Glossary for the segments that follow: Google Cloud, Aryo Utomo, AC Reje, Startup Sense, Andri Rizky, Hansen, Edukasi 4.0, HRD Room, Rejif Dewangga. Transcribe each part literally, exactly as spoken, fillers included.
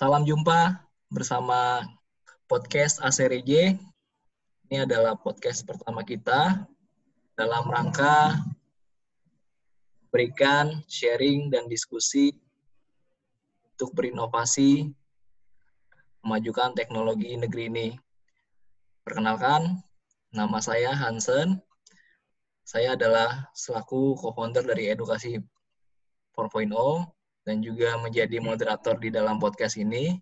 Salam jumpa bersama podcast A C Reje. Ini adalah podcast pertama kita dalam rangka berikan sharing dan diskusi untuk berinovasi memajukan teknologi negeri ini. Perkenalkan, nama saya Hansen. Saya adalah selaku co-founder dari Edukasi empat titik nol dan juga menjadi moderator di dalam podcast ini.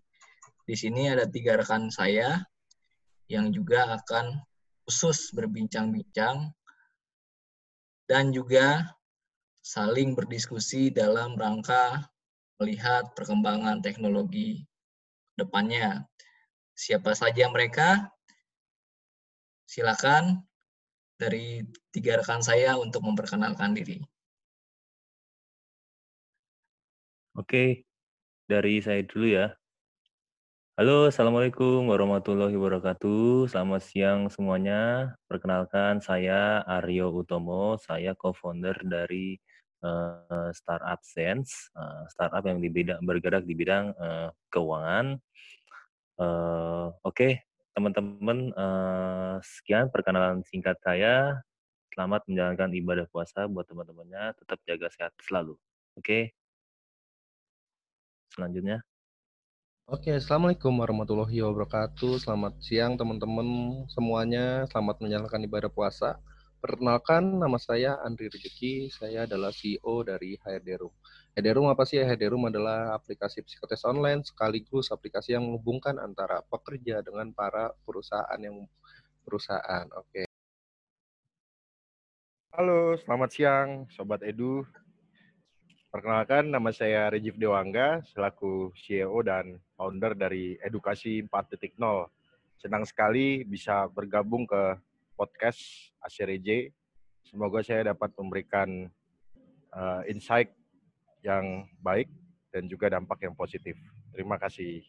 Di sini ada tiga rekan saya yang juga akan khusus berbincang-bincang dan juga saling berdiskusi dalam rangka melihat perkembangan teknologi depannya. Siapa saja mereka? Silakan dari tiga rekan saya untuk memperkenalkan diri. Oke, dari saya dulu ya. Halo, Assalamualaikum warahmatullahi wabarakatuh. Selamat siang semuanya. Perkenalkan, saya Aryo Utomo. Saya co-founder dari uh, Startup Sense, uh, startup yang di bidang, bergerak di bidang uh, keuangan. Uh, Oke. Okay. Teman-teman, eh, sekian perkenalan singkat saya. Selamat menjalankan ibadah puasa buat teman-temannya. Tetap jaga sehat selalu. Oke. Selanjutnya. Oke, Assalamualaikum warahmatullahi wabarakatuh. Selamat siang teman-teman semuanya. Selamat menjalankan ibadah puasa. Perkenalkan, nama saya Andri Rizky. Saya adalah C E O dari H R D Room. H R D Room apa sih? H R D Room adalah aplikasi psikotes online sekaligus aplikasi yang menghubungkan antara pekerja dengan para perusahaan yang perusahaan. Oke. Okay. Halo, selamat siang Sobat Edu. Perkenalkan, nama saya Rejif Dewangga, selaku C E O dan founder dari Edukasi empat titik nol. Senang sekali bisa bergabung ke podcast A C Reje. Semoga saya dapat memberikan uh, insight yang baik dan juga dampak yang positif. Terima kasih.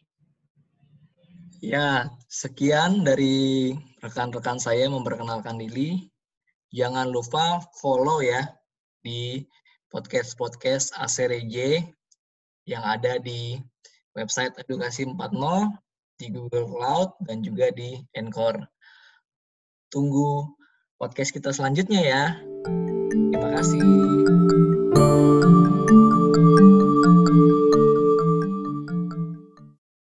Ya, sekian dari rekan-rekan saya memperkenalkan diri. Jangan lupa follow ya di podcast-podcast A C Reje yang ada di website Edukasi empat titik nol, di Google Cloud, dan juga di Anchor. Tunggu podcast kita selanjutnya ya. Terima kasih.